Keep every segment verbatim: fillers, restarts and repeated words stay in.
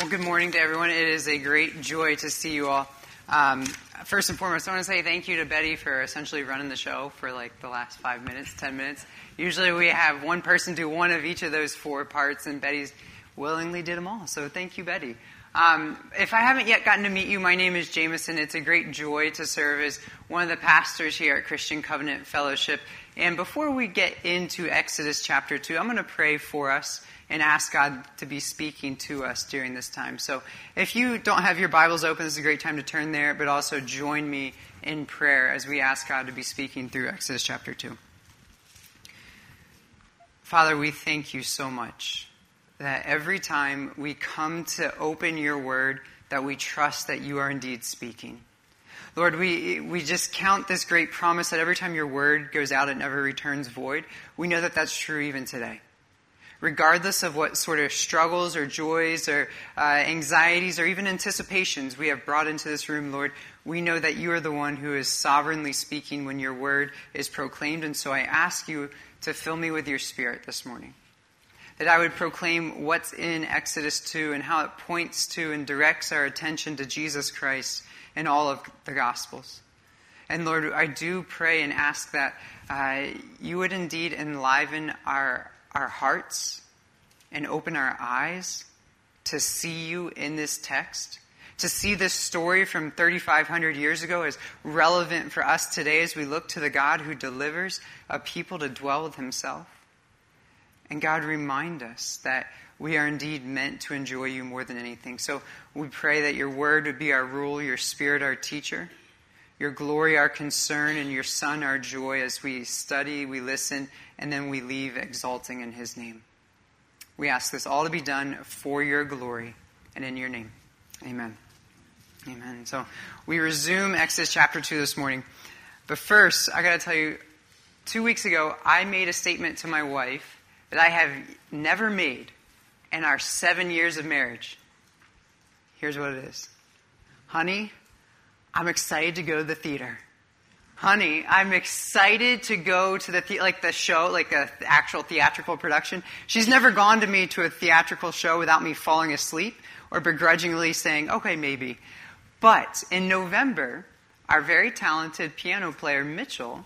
Well, good morning to everyone. It is a great joy to see you all. Um, first and foremost, I want to say thank you to Betty for essentially running the show for like the last five minutes, ten minutes. Usually we have one person do one of each of those four parts, and Betty's willingly did them all. So thank you, Betty. Um, if I haven't yet gotten to meet you, my name is Jameson. It's a great joy to serve as one of the pastors here at Christian Covenant Fellowship. And before we get into Exodus chapter two, I'm going to pray for us and ask God to be speaking to us during this time. So if you don't have your Bibles open, this is a great time to turn there, but also join me in prayer as we ask God to be speaking through Exodus chapter two. Father, we thank you so much that every time we come to open your word, that we trust that you are indeed speaking. Lord, we we just count this great promise that every time your word goes out, it never returns void. We know that that's true even today. Regardless of what sort of struggles or joys or uh, anxieties or even anticipations we have brought into this room, Lord, we know that you are the one who is sovereignly speaking when your word is proclaimed. And so I ask you to fill me with your spirit this morning, that I would proclaim what's in Exodus two and how it points to and directs our attention to Jesus Christ and all of the Gospels. And Lord, I do pray and ask that uh, you would indeed enliven our our hearts and open our eyes to see you in this text, to see this story from thirty-five hundred years ago as relevant for us today as we look to the God who delivers a people to dwell with himself. And God, remind us that we are indeed meant to enjoy you more than anything. So we pray that your word would be our rule, your spirit our teacher, your glory our concern, and your son our joy as we study, we listen, and then we leave exalting in his name. We ask this all to be done for your glory and in your name. Amen. Amen. So we resume Exodus chapter two this morning. But first, I got to tell you, two weeks ago, I made a statement to my wife that I have never made in our seven years of marriage. Here's what it is. Honey, I'm excited to go to the theater. Honey, I'm excited to go to the, the- like the show, like a th- actual theatrical production. She's never gone to me to a theatrical show without me falling asleep or begrudgingly saying, okay, maybe. But in November, our very talented piano player Mitchell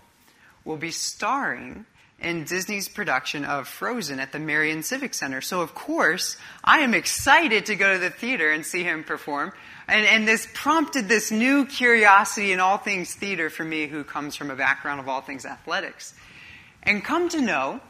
will be starring in Disney's production of Frozen at the Marion Civic Center. So, of course, I am excited to go to the theater and see him perform. And, and this prompted this new curiosity in all things theater for me, who comes from a background of all things athletics. And come to know,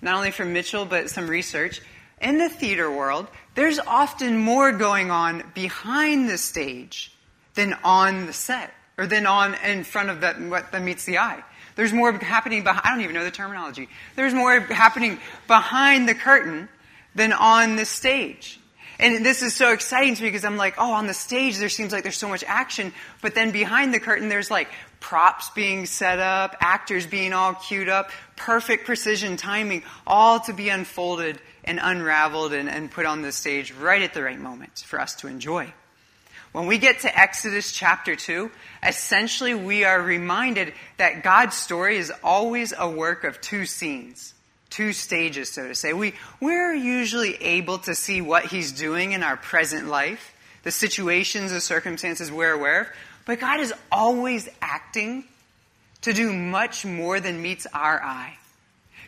not only from Mitchell, but some research, in the theater world, there's often more going on behind the stage than on the set, or than on in front of that, what that meets the eye. There's more happening behind, I don't even know the terminology. There's more happening behind the curtain than on the stage. And this is so exciting to me because I'm like, oh, on the stage there seems like there's so much action, but then behind the curtain there's like props being set up, actors being all queued up, perfect precision timing, all to be unfolded and unraveled and, and put on the stage right at the right moment for us to enjoy. When we get to Exodus chapter two, essentially we are reminded that God's story is always a work of two scenes, two stages, so to say. We, we're usually able to see what he's doing in our present life, the situations, the circumstances we're aware of, but God is always acting to do much more than meets our eye.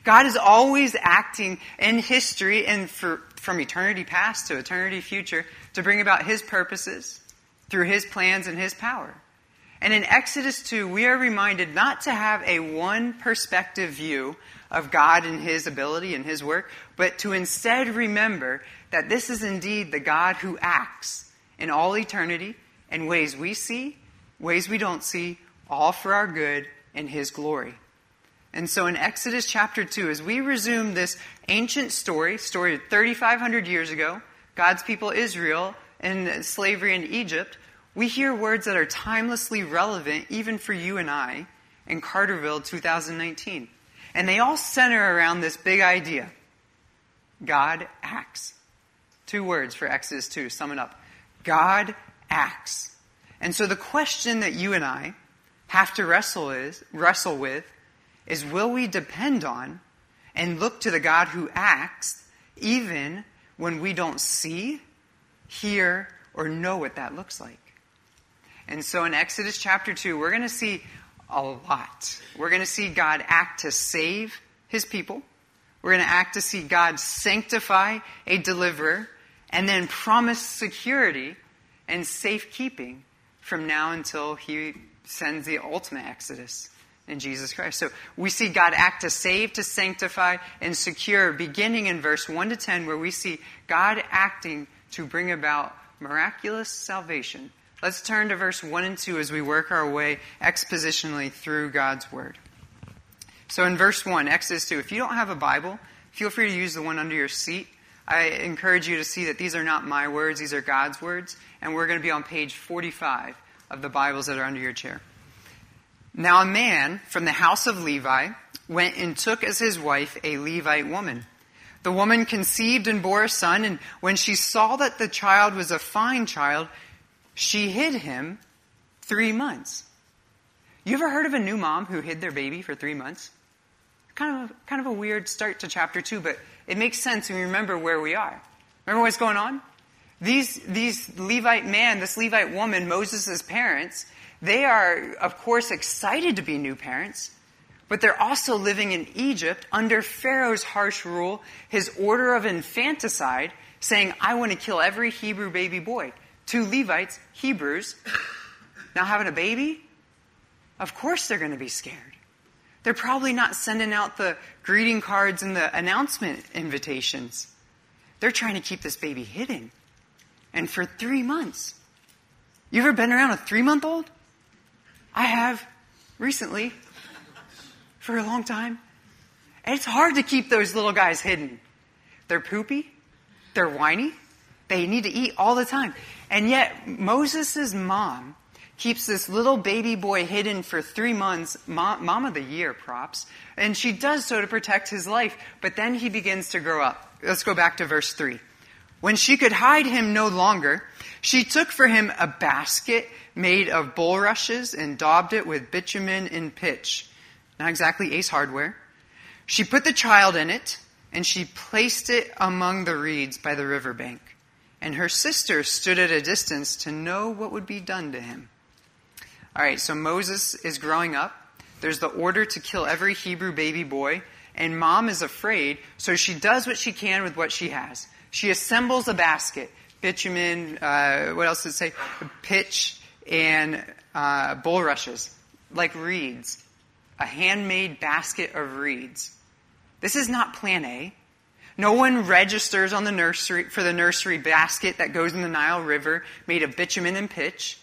God is always acting in history and for, from eternity past to eternity future to bring about his purposes, through his plans and his power. And in Exodus two, we are reminded not to have a one perspective view of God and his ability and his work, but to instead remember that this is indeed the God who acts in all eternity in ways we see, ways we don't see, all for our good and his glory. And so in Exodus chapter two, as we resume this ancient story, story of thirty-five hundred years ago, God's people Israel in slavery in Egypt, we hear words that are timelessly relevant even for you and I in Carterville two thousand nineteen. And they all center around this big idea. God acts. Two words for Exodus two, sum it up. God acts. And so the question that you and I have to wrestle is wrestle with is will we depend on and look to the God who acts even when we don't see hear, or know what that looks like. And so in Exodus chapter two, we're going to see a lot. We're going to see God act to save his people. We're going to act to see God sanctify a deliverer and then promise security and safekeeping from now until he sends the ultimate exodus in Jesus Christ. So we see God act to save, to sanctify, and secure, beginning in verse one to ten, where we see God acting to bring about miraculous salvation. Let's turn to verse one and two as we work our way expositionally through God's word. So in verse one, Exodus two, if you don't have a Bible, feel free to use the one under your seat. I encourage you to see that these are not my words, these are God's words, and we're going to be on page forty-five of the Bibles that are under your chair. Now a man from the house of Levi went and took as his wife a Levite woman. The woman conceived and bore a son, and when she saw that the child was a fine child, she hid him three months. You ever heard of a new mom who hid their baby for three months? Kind of, a, kind of a weird start to chapter two, but it makes sense when you remember where we are. Remember what's going on? These, these Levite man, this Levite woman, Moses' parents, they are, of course, excited to be new parents, but they're also living in Egypt under Pharaoh's harsh rule, his order of infanticide, saying, I want to kill every Hebrew baby boy. Two Levites, Hebrews, now having a baby? Of course they're going to be scared. They're probably not sending out the greeting cards and the announcement invitations. They're trying to keep this baby hidden. And for three months. You ever been around a three-month-old? I have recently, for a long time. And it's hard to keep those little guys hidden. They're poopy. They're whiny. They need to eat all the time. And yet, Moses' mom keeps this little baby boy hidden for three months, mom, mom of the year props, and she does so to protect his life, but then he begins to grow up. Let's go back to verse three. When she could hide him no longer, she took for him a basket made of bulrushes and daubed it with bitumen and pitch. Not exactly Ace Hardware. She put the child in it, and she placed it among the reeds by the riverbank. And her sister stood at a distance to know what would be done to him. All right, so Moses is growing up. There's the order to kill every Hebrew baby boy. And mom is afraid, so she does what she can with what she has. She assembles a basket. Bitumen, uh, what else did it say? Pitch and uh, bulrushes, like reeds. A handmade basket of reeds. This is not plan A. No one registers on the nursery for the nursery basket that goes in the Nile River made of bitumen and pitch.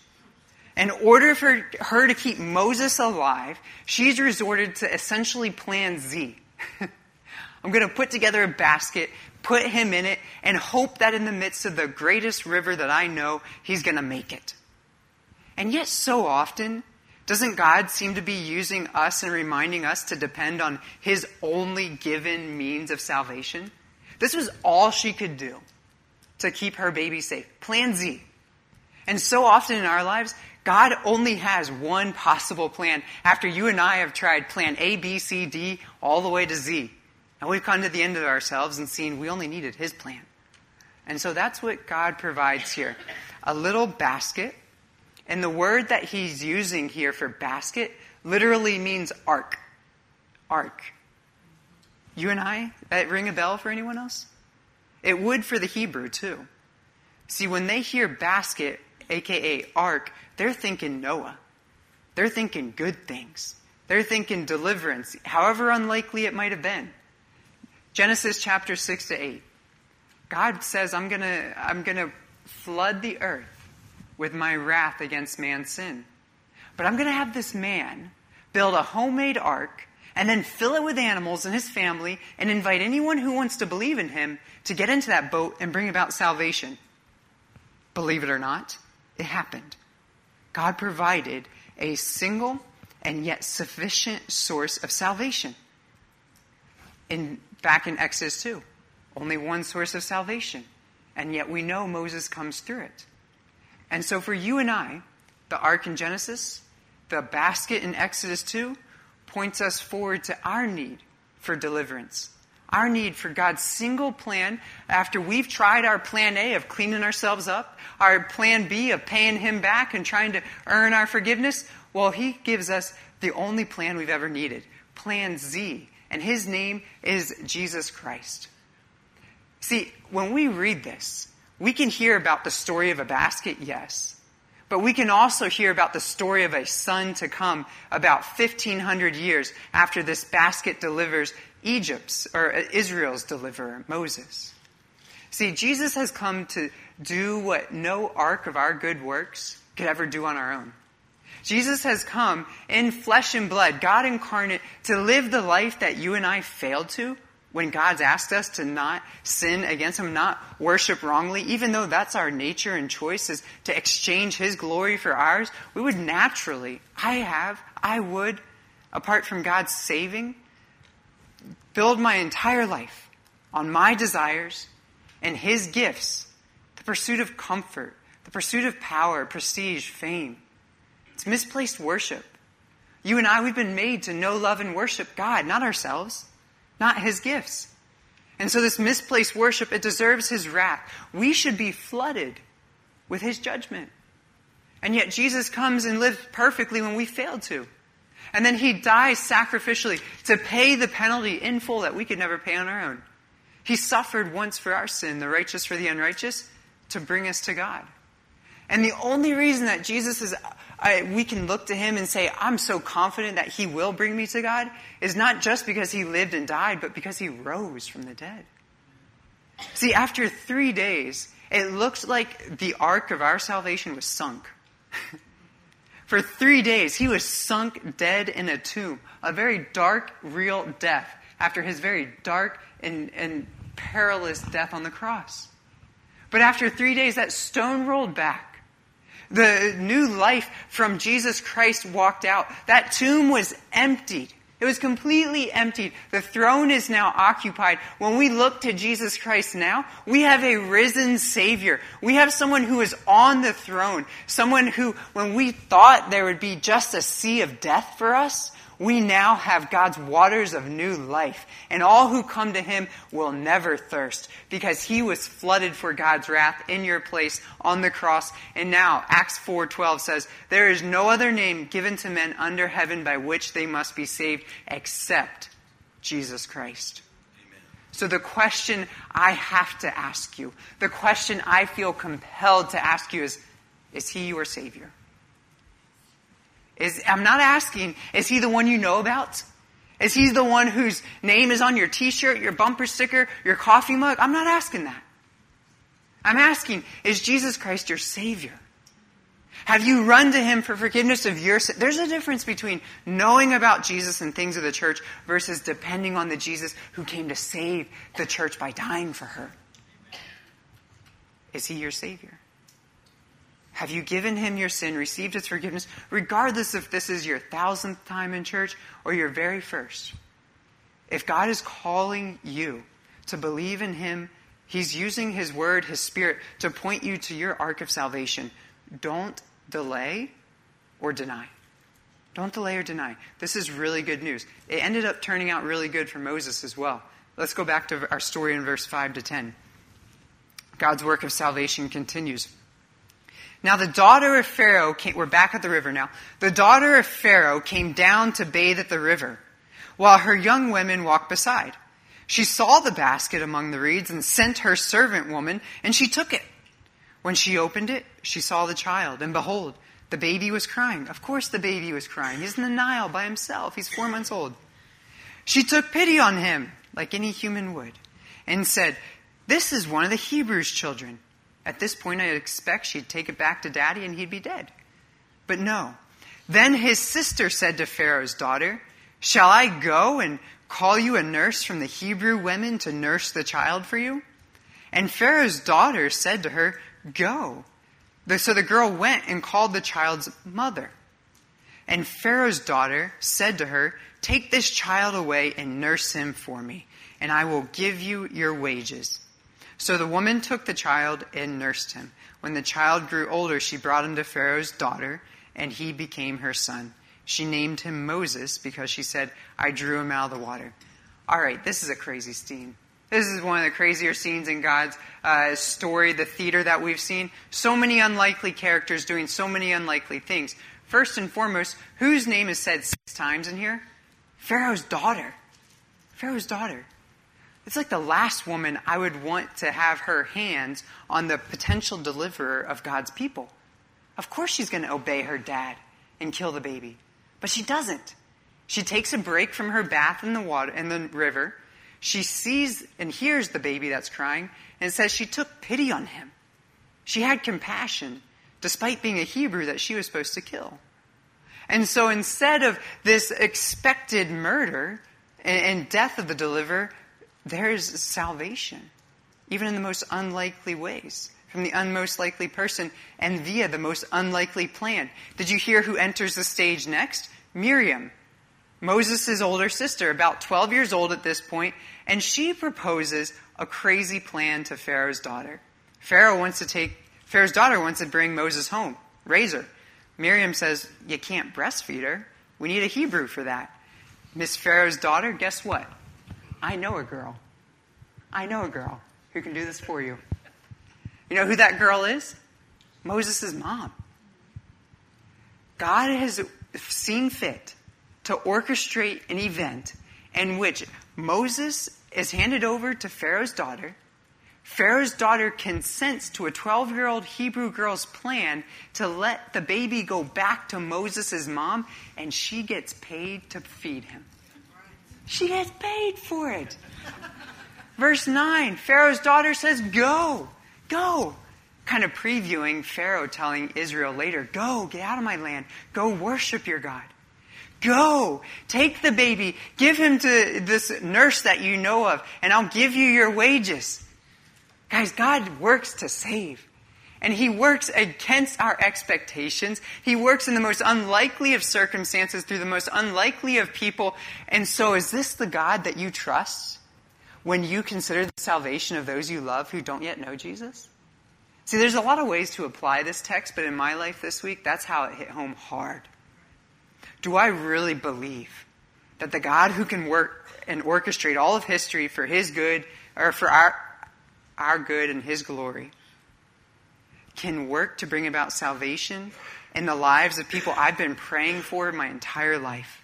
In order for her to keep Moses alive, she's resorted to essentially plan Z. I'm going to put together a basket, put him in it, and hope that in the midst of the greatest river that I know, he's going to make it. And yet so often, doesn't God seem to be using us and reminding us to depend on his only given means of salvation? This was all she could do to keep her baby safe. Plan Z. And so often in our lives, God only has one possible plan after you and I have tried plan A, B, C, D, all the way to Z. And we've come to the end of ourselves and seen we only needed his plan. And so that's what God provides here. A little basket. And the word that he's using here for basket literally means ark. Ark. You and I, that ring a bell for anyone else? It would for the Hebrew too. See, when they hear basket, a k a ark, they're thinking Noah. They're thinking good things. They're thinking deliverance, however unlikely it might have been. Genesis chapter six to eight. God says, I'm going to I'm going to flood the earth with my wrath against man's sin. But I'm going to have this man build a homemade ark and then fill it with animals and his family and invite anyone who wants to believe in him to get into that boat and bring about salvation. Believe it or not, it happened. God provided a single and yet sufficient source of salvation. In, back in Exodus two, only one source of salvation. And yet we know Moses comes through it. And so for you and I, the ark in Genesis, the basket in Exodus two, points us forward to our need for deliverance, our need for God's single plan after we've tried our plan A of cleaning ourselves up, our plan B of paying him back and trying to earn our forgiveness. Well, he gives us the only plan we've ever needed, plan Z. And his name is Jesus Christ. See, when we read this, we can hear about the story of a basket, yes. But we can also hear about the story of a son to come about fifteen hundred years after this basket delivers Egypt's or Israel's deliverer, Moses. See, Jesus has come to do what no ark of our good works could ever do on our own. Jesus has come in flesh and blood, God incarnate, to live the life that you and I failed to when God's asked us to not sin against him, not worship wrongly, even though that's our nature and choice is to exchange his glory for ours. We would naturally, I have, I would, apart from God's saving, build my entire life on my desires and his gifts, the pursuit of comfort, the pursuit of power, prestige, fame. It's misplaced worship. You and I, we've been made to know, love, and worship God, not ourselves, not his gifts. And so this misplaced worship, it deserves his wrath. We should be flooded with his judgment. And yet Jesus comes and lives perfectly when we failed to. And then he dies sacrificially to pay the penalty in full that we could never pay on our own. He suffered once for our sin, the righteous for the unrighteous, to bring us to God. And the only reason that Jesus is, I, we can look to him and say, I'm so confident that he will bring me to God, is not just because he lived and died, but because he rose from the dead. See, after three days, it looked like the ark of our salvation was sunk. For three days, he was sunk dead in a tomb, a very dark, real death, after his very dark and, and perilous death on the cross. But after three days, that stone rolled back. The new life from Jesus Christ walked out. That tomb was emptied. It was completely emptied. The throne is now occupied. When we look to Jesus Christ now, we have a risen Savior. We have someone who is on the throne. Someone who, when we thought there would be just a sea of death for us, we now have God's waters of new life. And all who come to him will never thirst, because he was flooded for God's wrath in your place on the cross. And now Acts four twelve says, there is no other name given to men under heaven by which they must be saved except Jesus Christ. Amen. So the question I have to ask you, the question I feel compelled to ask you is, is he your Savior? Is, I'm not asking, is he the one you know about? Is he the one whose name is on your t-shirt, your bumper sticker, your coffee mug? I'm not asking that. I'm asking, is Jesus Christ your Savior? Have you run to him for forgiveness of your sin? There's a difference between knowing about Jesus and things of the church versus depending on the Jesus who came to save the church by dying for her. Is he your Savior? Have you given him your sin, received his forgiveness, regardless if this is your thousandth time in church or your very first? If God is calling you to believe in him, he's using his word, his spirit, to point you to your ark of salvation. Don't delay or deny. Don't delay or deny. This is really good news. It ended up turning out really good for Moses as well. Let's go back to our story in verse five to ten. God's work of salvation continues. Now the daughter of Pharaoh came, we're back at the river now. The daughter of Pharaoh came down to bathe at the river, while her young women walked beside. She saw the basket among the reeds and sent her servant woman, and she took it. When she opened it, she saw the child, and behold, the baby was crying. Of course the baby was crying. He's in the Nile by himself. He's four months old. She took pity on him, like any human would, and said, "This is one of the Hebrews' children." At this point, I expect she'd take it back to daddy and he'd be dead. But no. Then his sister said to Pharaoh's daughter, "Shall I go and call you a nurse from the Hebrew women to nurse the child for you?" And Pharaoh's daughter said to her, "Go." So the girl went and called the child's mother. And Pharaoh's daughter said to her, "Take this child away and nurse him for me, and I will give you your wages." So the woman took the child and nursed him. When the child grew older, she brought him to Pharaoh's daughter, and he became her son. She named him Moses because she said, "I drew him out of the water." all right, this is a crazy scene. This is one of the crazier scenes in God's uh, story, the theater that we've seen. So many unlikely characters doing so many unlikely things. First and foremost, whose name is said six times in here? Pharaoh's daughter. Pharaoh's daughter. It's like the last woman I would want to have her hands on the potential deliverer of God's people. Of course she's going to obey her dad and kill the baby. But she doesn't. She takes a break from her bath in the water, in the river. She sees and hears the baby that's crying and says she took pity on him. She had compassion, despite being a Hebrew that she was supposed to kill. And so instead of this expected murder and death of the deliverer, there's salvation, even in the most unlikely ways, from the unmost likely person and via the most unlikely plan. Did you hear who enters the stage next? Miriam. Moses' older sister, about twelve years old at this point, and she proposes a crazy plan to Pharaoh's daughter. Pharaoh wants to take, Pharaoh's daughter wants to bring Moses home, raise her. Miriam says, you can't breastfeed her. We need a Hebrew for that. Miss Pharaoh's daughter, guess what? I know a girl. I know a girl who can do this for you. You know who that girl is? Moses' mom. God has seen fit to orchestrate an event in which Moses is handed over to Pharaoh's daughter. Pharaoh's daughter consents to a twelve-year-old Hebrew girl's plan to let the baby go back to Moses' mom, and she gets paid to feed him. She gets paid for it. Verse nine, Pharaoh's daughter says, go, go. Kind of previewing Pharaoh telling Israel later, go, get out of my land. Go worship your God. Go, take the baby, give him to this nurse that you know of, and I'll give you your wages. Guys, God works to save. And he works against our expectations. He works in the most unlikely of circumstances through the most unlikely of people. And so is this the God that you trust when you consider the salvation of those you love who don't yet know Jesus? See, there's a lot of ways to apply this text, but in my life this week, that's how it hit home hard. Do I really believe that the God who can work and orchestrate all of history for his good, or for our our good and his glory, can work to bring about salvation in the lives of people I've been praying for my entire life?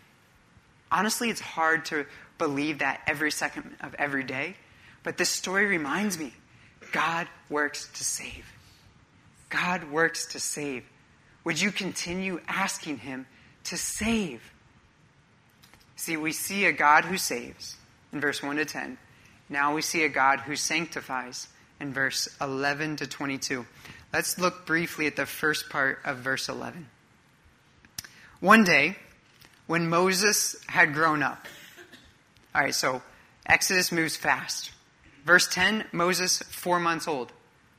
Honestly, it's hard to believe that every second of every day, but this story reminds me, God works to save. God works to save. Would you continue asking him to save? See, we see a God who saves in verse one to ten. Now we see a God who sanctifies in verse eleven to twenty-two. Let's look briefly at the first part of verse eleven. One day, when Moses had grown up. All right, so Exodus moves fast. Verse ten, Moses, four months old.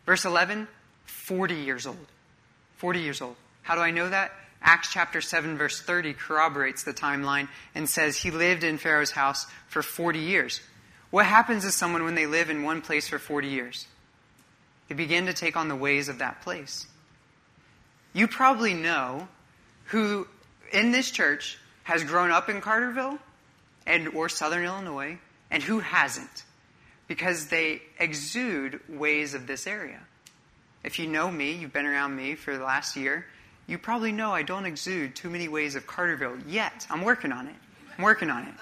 Verse eleven, forty years old. forty years old. How do I know that? Acts chapter seven, verse thirty corroborates the timeline and says he lived in Pharaoh's house for forty years. What happens to someone when they live in one place for forty years? They begin to take on the ways of that place. You probably know who in this church has grown up in Carterville and or Southern Illinois and who hasn't, because they exude ways of this area. If you know me, you've been around me for the last year, you probably know I don't exude too many ways of Carterville yet. I'm working on it. I'm working on it.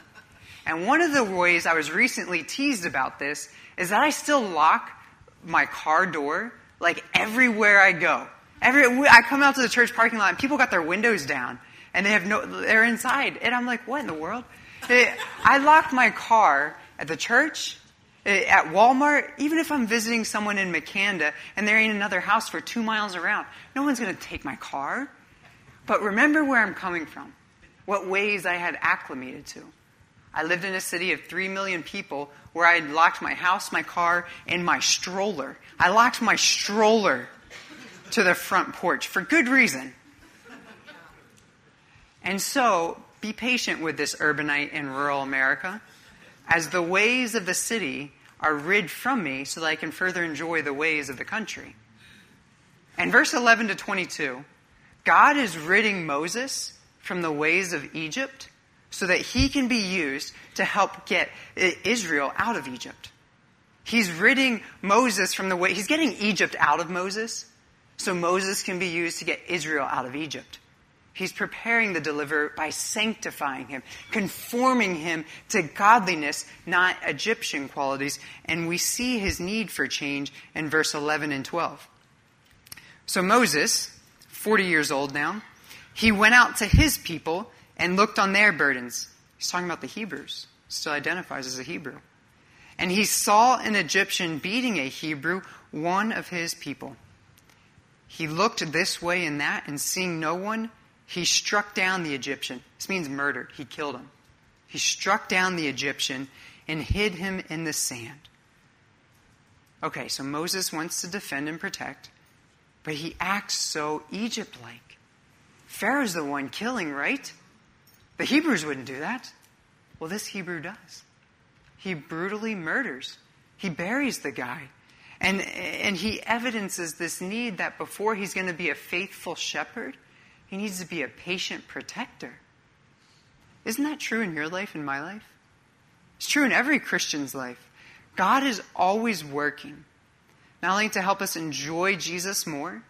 And one of the ways I was recently teased about this is that I still lock my car door like everywhere I go. Every I come out to the church parking lot and people got their windows down and they have no they're inside. And I'm like, what in the world? I lock my car at the church, at Walmart, even if I'm visiting someone in Makanda and there ain't another house for two miles around, no one's going to take my car. But remember where I'm coming from, what ways I had acclimated to. I lived in a city of three million people where I locked my house, my car, and my stroller. I locked my stroller to the front porch for good reason. And so be patient with this urbanite in rural America as the ways of the city are rid from me so that I can further enjoy the ways of the country. In verse eleven to twenty-two, God is ridding Moses from the ways of Egypt so that he can be used to help get Israel out of Egypt. He's ridding Moses from the way, he's getting Egypt out of Moses, so Moses can be used to get Israel out of Egypt. He's preparing the deliverer by sanctifying him, conforming him to godliness, not Egyptian qualities. And we see his need for change in verse eleven and twelve. So Moses, forty years old now, he went out to his people and looked on their burdens. He's talking about the Hebrews. Still identifies as a Hebrew. And he saw an Egyptian beating a Hebrew, one of his people. He looked this way and that, and seeing no one, he struck down the Egyptian. This means murdered. He killed him. He struck down the Egyptian and hid him in the sand. Okay, so Moses wants to defend and protect, but he acts so Egypt-like. Pharaoh's the one killing, right? The Hebrews wouldn't do that. Well, this Hebrew does. He brutally murders. He buries the guy. And, and he evidences this need that before he's going to be a faithful shepherd, he needs to be a patient protector. Isn't that true in your life, in my life? It's true in every Christian's life. God is always working, not only to help us enjoy Jesus more,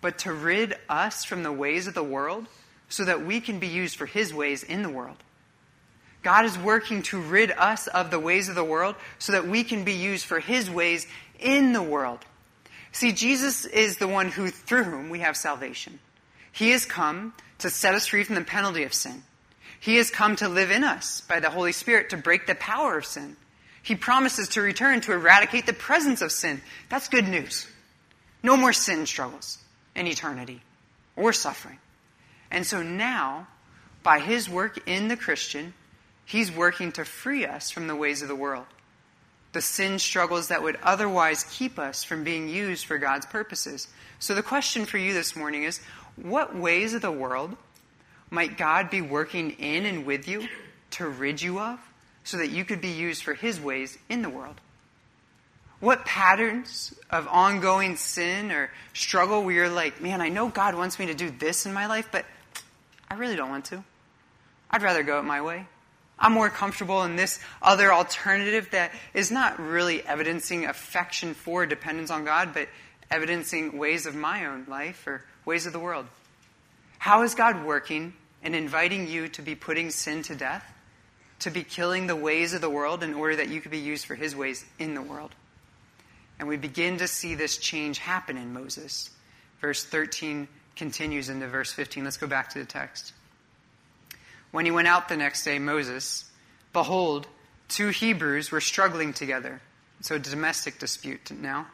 but to rid us from the ways of the world so that we can be used for his ways in the world. God is working to rid us of the ways of the world so that we can be used for his ways in the world. See, Jesus is the one who, through whom we have salvation. He has come to set us free from the penalty of sin. He has come to live in us by the Holy Spirit to break the power of sin. He promises to return to eradicate the presence of sin. That's good news. No more sin struggles in eternity or suffering. And so now, by his work in the Christian, he's working to free us from the ways of the world, the sin struggles that would otherwise keep us from being used for God's purposes. So the question for you this morning is, what ways of the world might God be working in and with you to rid you of so that you could be used for his ways in the world? What patterns of ongoing sin or struggle where you're like, man, I know God wants me to do this in my life, but I really don't want to. I'd rather go it my way. I'm more comfortable in this other alternative that is not really evidencing affection for dependence on God, but evidencing ways of my own life or ways of the world. How is God working and inviting you to be putting sin to death, to be killing the ways of the world in order that you could be used for his ways in the world? And we begin to see this change happen in Moses. Verse thirteen continues into verse fifteen. Let's go back to the text. When he went out the next day, Moses, behold, two Hebrews were struggling together. So domestic dispute now.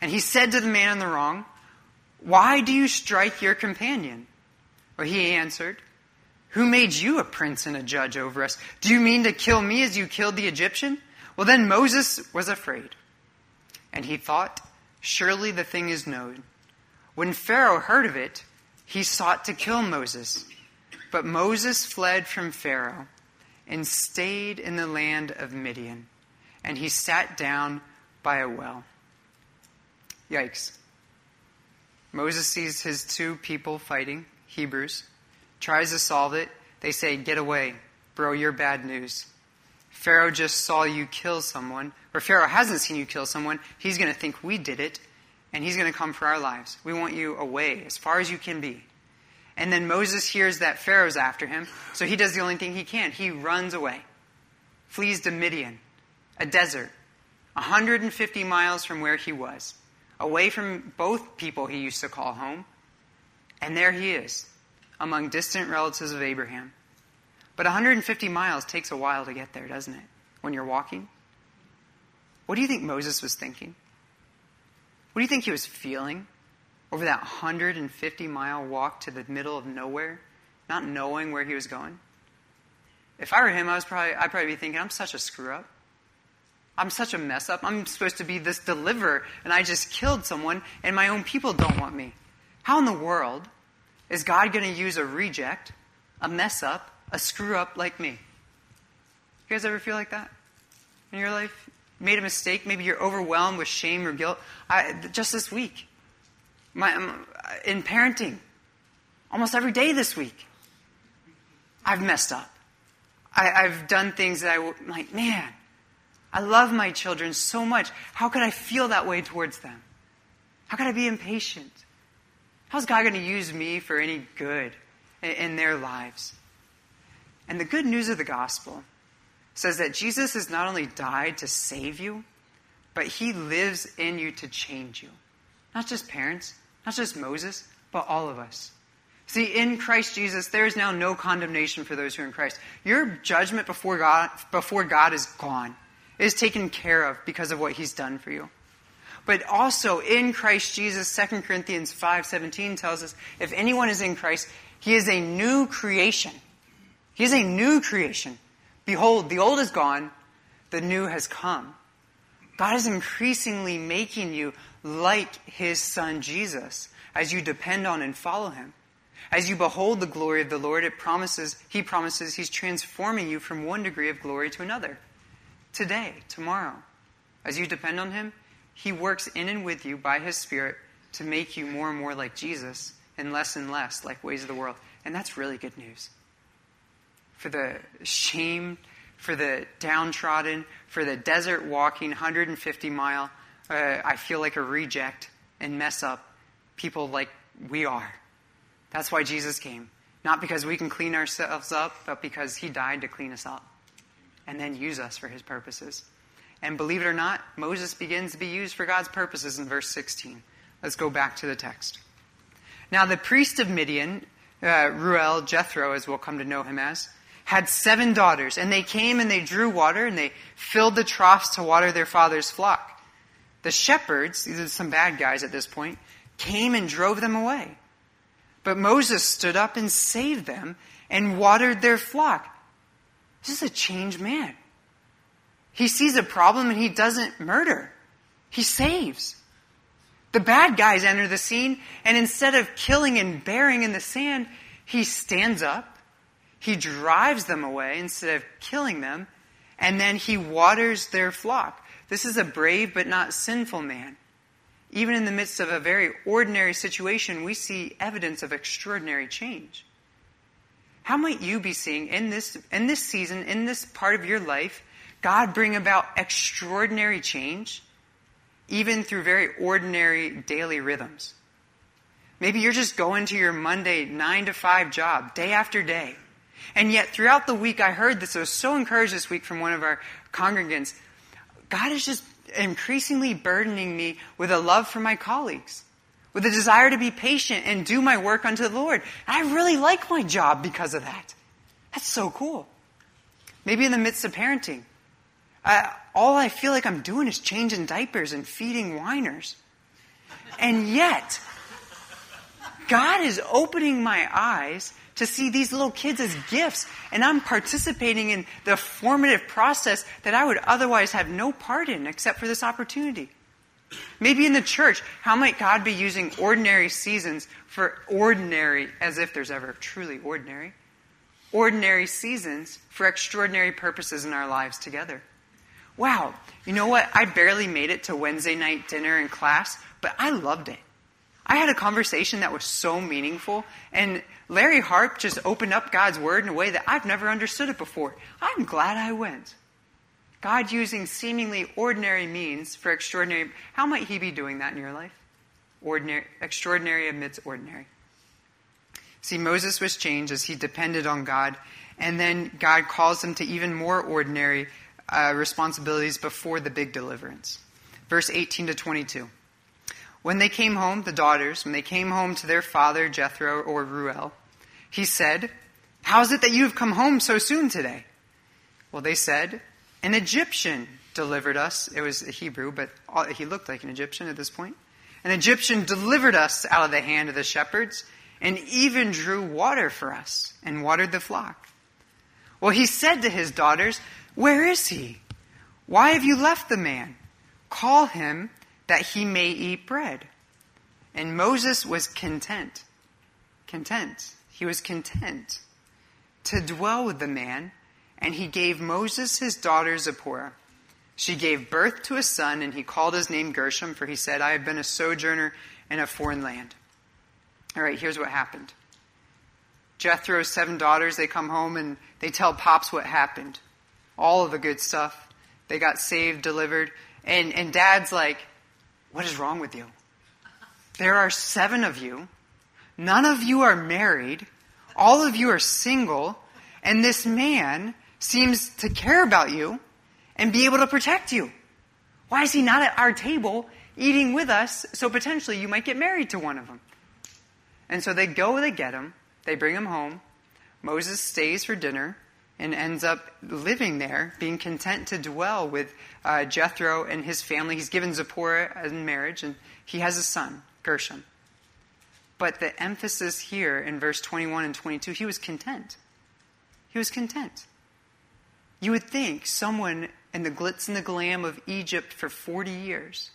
And he said to the man in the wrong, why do you strike your companion? Well, he answered, who made you a prince and a judge over us? Do you mean to kill me as you killed the Egyptian? Well, then Moses was afraid. And he thought, surely the thing is known. When Pharaoh heard of it, he sought to kill Moses. But Moses fled from Pharaoh and stayed in the land of Midian. And he sat down by a well. Yikes. Moses sees his two people fighting, Hebrews, tries to solve it. They say, get away, bro, you're bad news. Pharaoh just saw you kill someone, or Pharaoh hasn't seen you kill someone. He's going to think we did it, and he's going to come for our lives. We want you away as far as you can be. And then Moses hears that Pharaoh's after him, so he does the only thing he can. He runs away, flees to Midian, a desert, one hundred fifty miles from where he was, away from both people he used to call home. And there he is, among distant relatives of Abraham. But one hundred fifty miles takes a while to get there, doesn't it, when you're walking? What do you think Moses was thinking? What do you think he was feeling? Over that one hundred fifty mile walk to the middle of nowhere, not knowing where he was going. If I were him, I was probably, I'd probably be thinking, I'm such a screw up. I'm such a mess up. I'm supposed to be this deliverer, and I just killed someone, and my own people don't want me. How in the world is God going to use a reject, a mess up, a screw up like me? You guys ever feel like that in your life? Made a mistake, maybe you're overwhelmed with shame or guilt. I, just this week. My, in parenting, almost every day this week, I've messed up. I, I've done things that I'm like, man, I love my children so much. How could I feel that way towards them? How could I be impatient? How's God going to use me for any good in their lives? And the good news of the gospel says that Jesus has not only died to save you, but he lives in you to change you. Not just parents, not just Moses, but all of us. See, in Christ Jesus, there is now no condemnation for those who are in Christ. Your judgment before God, before God is gone. It is taken care of because of what he's done for you. But also in Christ Jesus, Second Corinthians five seventeen tells us, if anyone is in Christ, he is a new creation. He is a new creation. Behold, the old is gone, the new has come. God is increasingly making you like his son Jesus as you depend on and follow him. As you behold the glory of the Lord, it promises, he promises he's transforming you from one degree of glory to another. Today, tomorrow. As you depend on him, he works in and with you by his Spirit to make you more and more like Jesus and less and less like ways of the world. And that's really good news. For the shamed, for the downtrodden, for the desert walking one hundred fifty mile, uh, I feel like a reject and mess up people like we are. That's why Jesus came. Not because we can clean ourselves up, but because he died to clean us up and then use us for his purposes. And believe it or not, Moses begins to be used for God's purposes in verse sixteen. Let's go back to the text. Now the priest of Midian, uh, Reuel, Jethro, as we'll come to know him as, had seven daughters, and they came and they drew water, and they filled the troughs to water their father's flock. The shepherds, these are some bad guys at this point, came and drove them away. But Moses stood up and saved them and watered their flock. This is a changed man. He sees a problem and he doesn't murder. He saves. The bad guys enter the scene, and instead of killing and burying in the sand, he stands up, he drives them away instead of killing them, and then he waters their flock. This is a brave but not sinful man. Even in the midst of a very ordinary situation, we see evidence of extraordinary change. How might you be seeing in this, in this season, in this part of your life, God bring about extraordinary change, even through very ordinary daily rhythms? Maybe you're just going to your Monday nine to five job, day after day. And yet throughout the week, I heard this, I was so encouraged this week from one of our congregants, God is just increasingly burdening me with a love for my colleagues, with a desire to be patient and do my work unto the Lord. And I really like my job because of that. That's so cool. Maybe in the midst of parenting, uh, all I feel like I'm doing is changing diapers and feeding whiners. And yet, God is opening my eyes to see these little kids as gifts, and I'm participating in the formative process that I would otherwise have no part in except for this opportunity. Maybe in the church, how might God be using ordinary seasons for ordinary, as if there's ever truly ordinary, ordinary seasons for extraordinary purposes in our lives together? Wow, you know what? I barely made it to Wednesday night dinner in class, but I loved it. I had a conversation that was so meaningful, and Larry Harp just opened up God's word in a way that I've never understood it before. I'm glad I went. God using seemingly ordinary means for extraordinary. How might he be doing that in your life? Ordinary, extraordinary amidst ordinary. See, Moses was changed as he depended on God, and then God calls him to even more ordinary uh, responsibilities before the big deliverance. Verse eighteen to twenty-two. When they came home, the daughters, when they came home to their father, Jethro or Reuel, he said, "How is it that you have come home so soon today?" Well, they said, "An Egyptian delivered us." It was a Hebrew, but he looked like an Egyptian at this point. "An Egyptian delivered us out of the hand of the shepherds and even drew water for us and watered the flock." Well, he said to his daughters, "Where is he? Why have you left the man? Call him, that he may eat bread." And Moses was content. Content. He was content to dwell with the man. And he gave Moses his daughter Zipporah. She gave birth to a son, and he called his name Gershom, for he said, "I have been a sojourner in a foreign land." All right, here's what happened. Jethro's seven daughters, they come home and they tell Pops what happened. All of the good stuff. They got saved, delivered. And, and Dad's like, what is wrong with you? There are seven of you. None of you are married. All of you are single. And this man seems to care about you and be able to protect you. Why is he not at our table eating with us? So potentially you might get married to one of them. And so they go, they get him, they bring him home. Moses stays for dinner and ends up living there, being content to dwell with uh, Jethro and his family. He's given Zipporah in marriage, and he has a son, Gershom. But the emphasis here in verse twenty-one and twenty-two, he was content. He was content. You would think someone in the glitz and the glam of Egypt for forty years,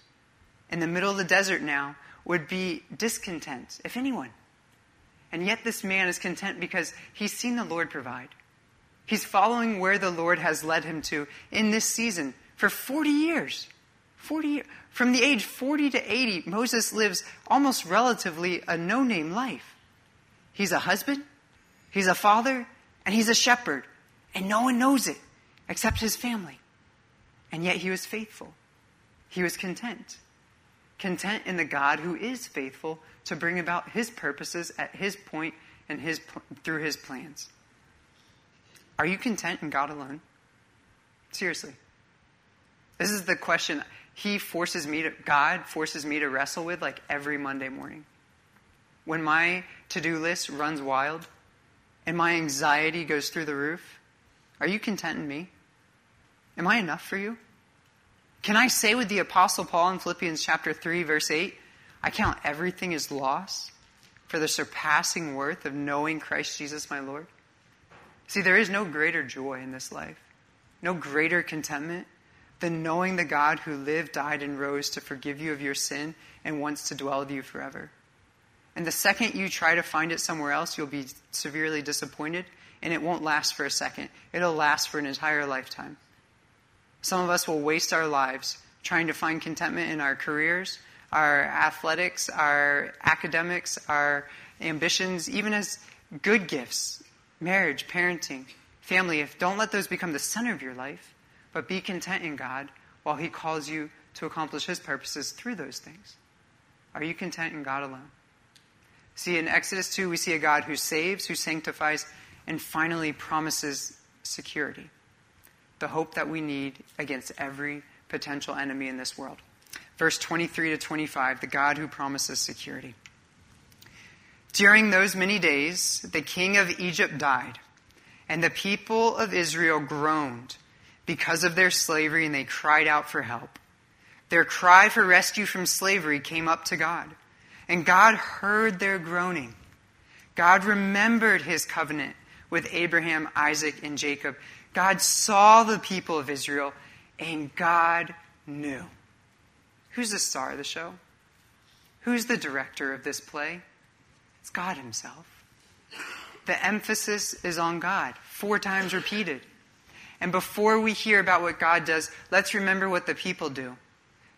in the middle of the desert now, would be discontent, if anyone. And yet this man is content because he's seen the Lord provide. He's following where the Lord has led him to in this season for forty years. forty years. From the age forty to eighty, Moses lives almost relatively a no-name life. He's a husband, he's a father, and he's a shepherd. And no one knows it except his family. And yet he was faithful. He was content. Content in the God who is faithful to bring about his purposes at his point and his through his plans. Are you content in God alone? Seriously. This is the question he forces me to, God forces me to wrestle with like every Monday morning. When my to-do list runs wild and my anxiety goes through the roof, are you content in me? Am I enough for you? Can I say with the Apostle Paul in Philippians chapter three, verse eight, I count everything as loss for the surpassing worth of knowing Christ Jesus my Lord? See, there is no greater joy in this life, no greater contentment than knowing the God who lived, died, and rose to forgive you of your sin and wants to dwell with you forever. And the second you try to find it somewhere else, you'll be severely disappointed, and it won't last for a second. It'll last for an entire lifetime. Some of us will waste our lives trying to find contentment in our careers, our athletics, our academics, our ambitions, even as good gifts, marriage, parenting, family. If don't let those become the center of your life, but be content in God while he calls you to accomplish his purposes through those things. Are you content in God alone? See, in Exodus two, we see a God who saves, who sanctifies, and finally promises security. The hope that we need against every potential enemy in this world. Verse twenty-three to twenty-five, the God who promises security. During those many days, the king of Egypt died, and the people of Israel groaned because of their slavery, and they cried out for help. Their cry for rescue from slavery came up to God, and God heard their groaning. God remembered his covenant with Abraham, Isaac, and Jacob. God saw the people of Israel, and God knew. Who's the star of the show? Who's the director of this play? It's God himself. The emphasis is on God, four times repeated. And before we hear about what God does, let's remember what the people do.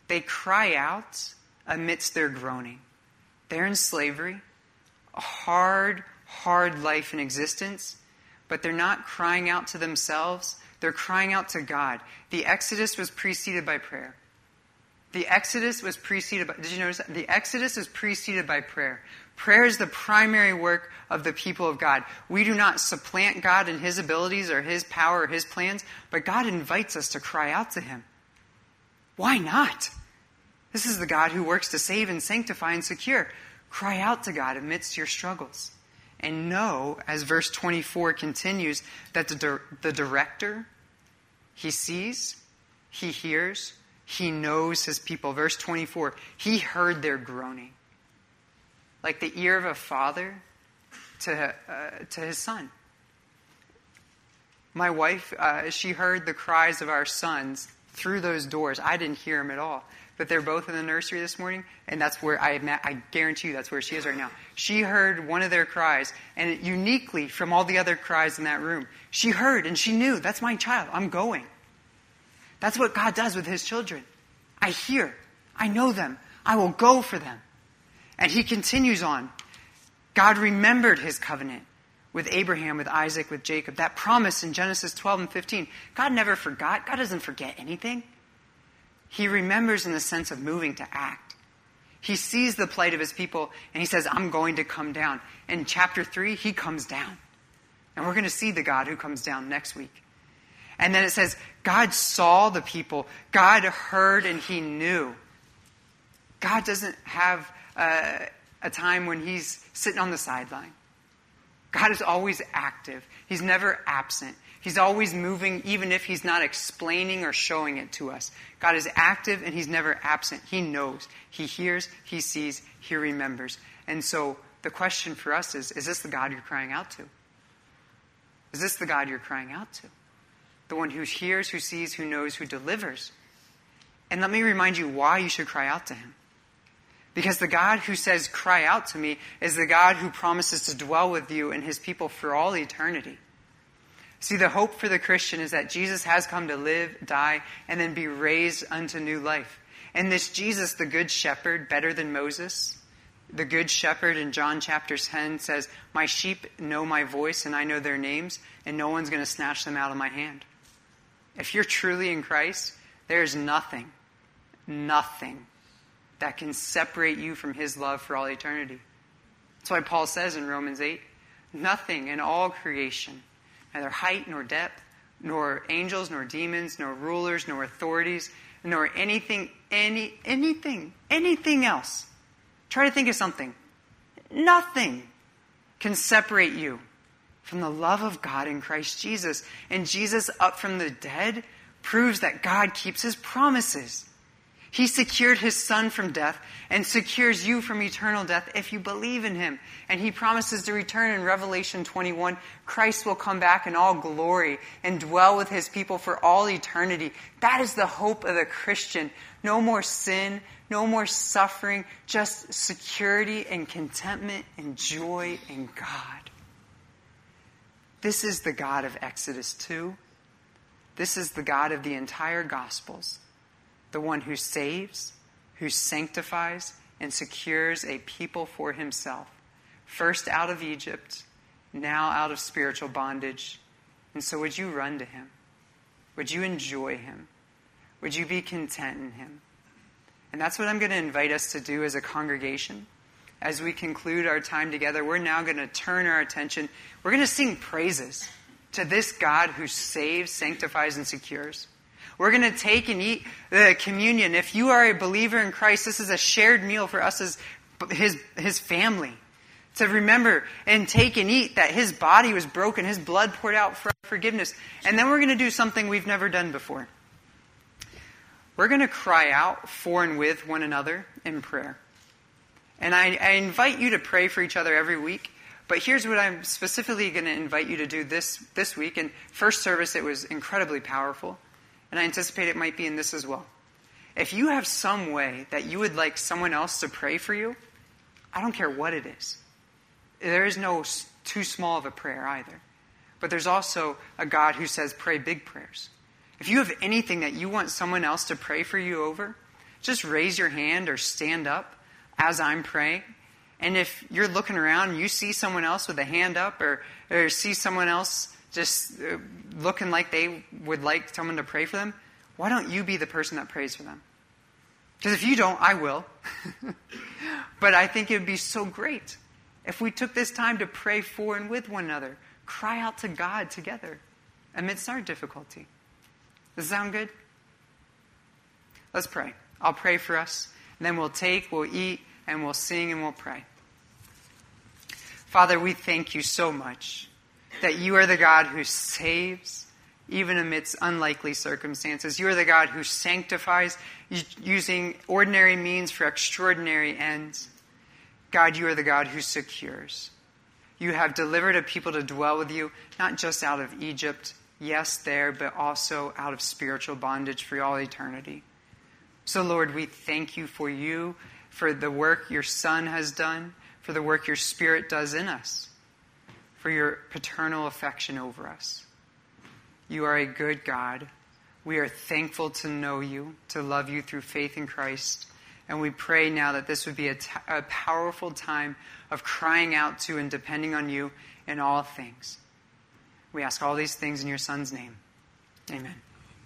They cry out amidst their groaning. They're in slavery, a hard, hard life in existence, but they're not crying out to themselves. They're crying out to God. The Exodus was preceded by prayer. The Exodus was preceded by... Did you notice that? The Exodus is preceded by prayer. Prayer is the primary work of the people of God. We do not supplant God in his abilities or his power or his plans, but God invites us to cry out to him. Why not? This is the God who works to save and sanctify and secure. Cry out to God amidst your struggles. And know, as verse twenty-four continues, that the, dir- the director, he sees, he hears, he knows his people. Verse twenty-four, he heard their groaning. Like the ear of a father to, uh, to his son. My wife, uh, she heard the cries of our sons through those doors. I didn't hear them at all. But they're both in the nursery this morning, and that's where I met. I guarantee you that's where she is right now. She heard one of their cries, and uniquely from all the other cries in that room, she heard and she knew, that's my child. I'm going. That's what God does with his children. I hear. I know them. I will go for them. And he continues on. God remembered his covenant with Abraham, with Isaac, with Jacob. That promise in Genesis twelve and fifteen. God never forgot. God doesn't forget anything. He remembers in the sense of moving to act. He sees the plight of his people, and he says, I'm going to come down. In chapter three, he comes down. And we're going to see the God who comes down next week. And then it says, God saw the people. God heard and he knew. God doesn't have uh, a time when he's sitting on the sideline. God is always active. He's never absent. He's always moving, even if he's not explaining or showing it to us. God is active and he's never absent. He knows. He hears. He sees. He remembers. And so the question for us is, is this the God you're crying out to? Is this the God you're crying out to? The one who hears, who sees, who knows, who delivers. And let me remind you why you should cry out to him. Because the God who says, cry out to me, is the God who promises to dwell with you and his people for all eternity. See, the hope for the Christian is that Jesus has come to live, die, and then be raised unto new life. And this Jesus, the good shepherd, better than Moses, the good shepherd in John chapter ten says, my sheep know my voice and I know their names, and no one's going to snatch them out of my hand. If you're truly in Christ, there is nothing, nothing that can separate you from his love for all eternity. That's why Paul says in Romans eight, nothing in all creation, neither height nor depth, nor angels, nor demons, nor rulers, nor authorities, nor anything, any, anything, anything else. Try to think of something. Nothing can separate you from the love of God in Christ Jesus. And Jesus up from the dead proves that God keeps his promises. He secured his son from death and secures you from eternal death if you believe in him. And he promises to return in Revelation twenty-one. Christ will come back in all glory and dwell with his people for all eternity. That is the hope of the Christian. No more sin, no more suffering, just security and contentment and joy in God. This is the God of Exodus two. This is the God of the entire Gospels. The one who saves, who sanctifies, and secures a people for himself. First out of Egypt, now out of spiritual bondage. And so would you run to him? Would you enjoy him? Would you be content in him? And that's what I'm going to invite us to do as a congregation. As we conclude our time together, we're now going to turn our attention. We're going to sing praises to this God who saves, sanctifies, and secures. We're going to take and eat the communion. If you are a believer in Christ, this is a shared meal for us as his, his family. To remember and take and eat that his body was broken, his blood poured out for forgiveness. And then we're going to do something we've never done before. We're going to cry out for and with one another in prayer. And I, I invite you to pray for each other every week. But here's what I'm specifically going to invite you to do this, this week. In first service, it was incredibly powerful. And I anticipate it might be in this as well. If you have some way that you would like someone else to pray for you, I don't care what it is. There is no too small of a prayer either. But there's also a God who says pray big prayers. If you have anything that you want someone else to pray for you over, just raise your hand or stand up as I'm praying. And if you're looking around and you see someone else with a hand up or, or see someone else just looking like they would like someone to pray for them, why don't you be the person that prays for them? Because if you don't, I will. But I think it would be so great if we took this time to pray for and with one another, cry out to God together amidst our difficulty. Does it sound good? Let's pray. I'll pray for us, and then we'll take, we'll eat, and we'll sing, and we'll pray. Father, we thank you so much that you are the God who saves even amidst unlikely circumstances. You are the God who sanctifies using ordinary means for extraordinary ends. God, you are the God who secures. You have delivered a people to dwell with you, not just out of Egypt, yes, there, but also out of spiritual bondage for all eternity. So, Lord, we thank you for you, for the work your Son has done, for the work your Spirit does in us, for your paternal affection over us. You are a good God. We are thankful to know you, to love you through faith in Christ. And we pray now that this would be a, t- a powerful time of crying out to and depending on you in all things. We ask all these things in your Son's name. Amen.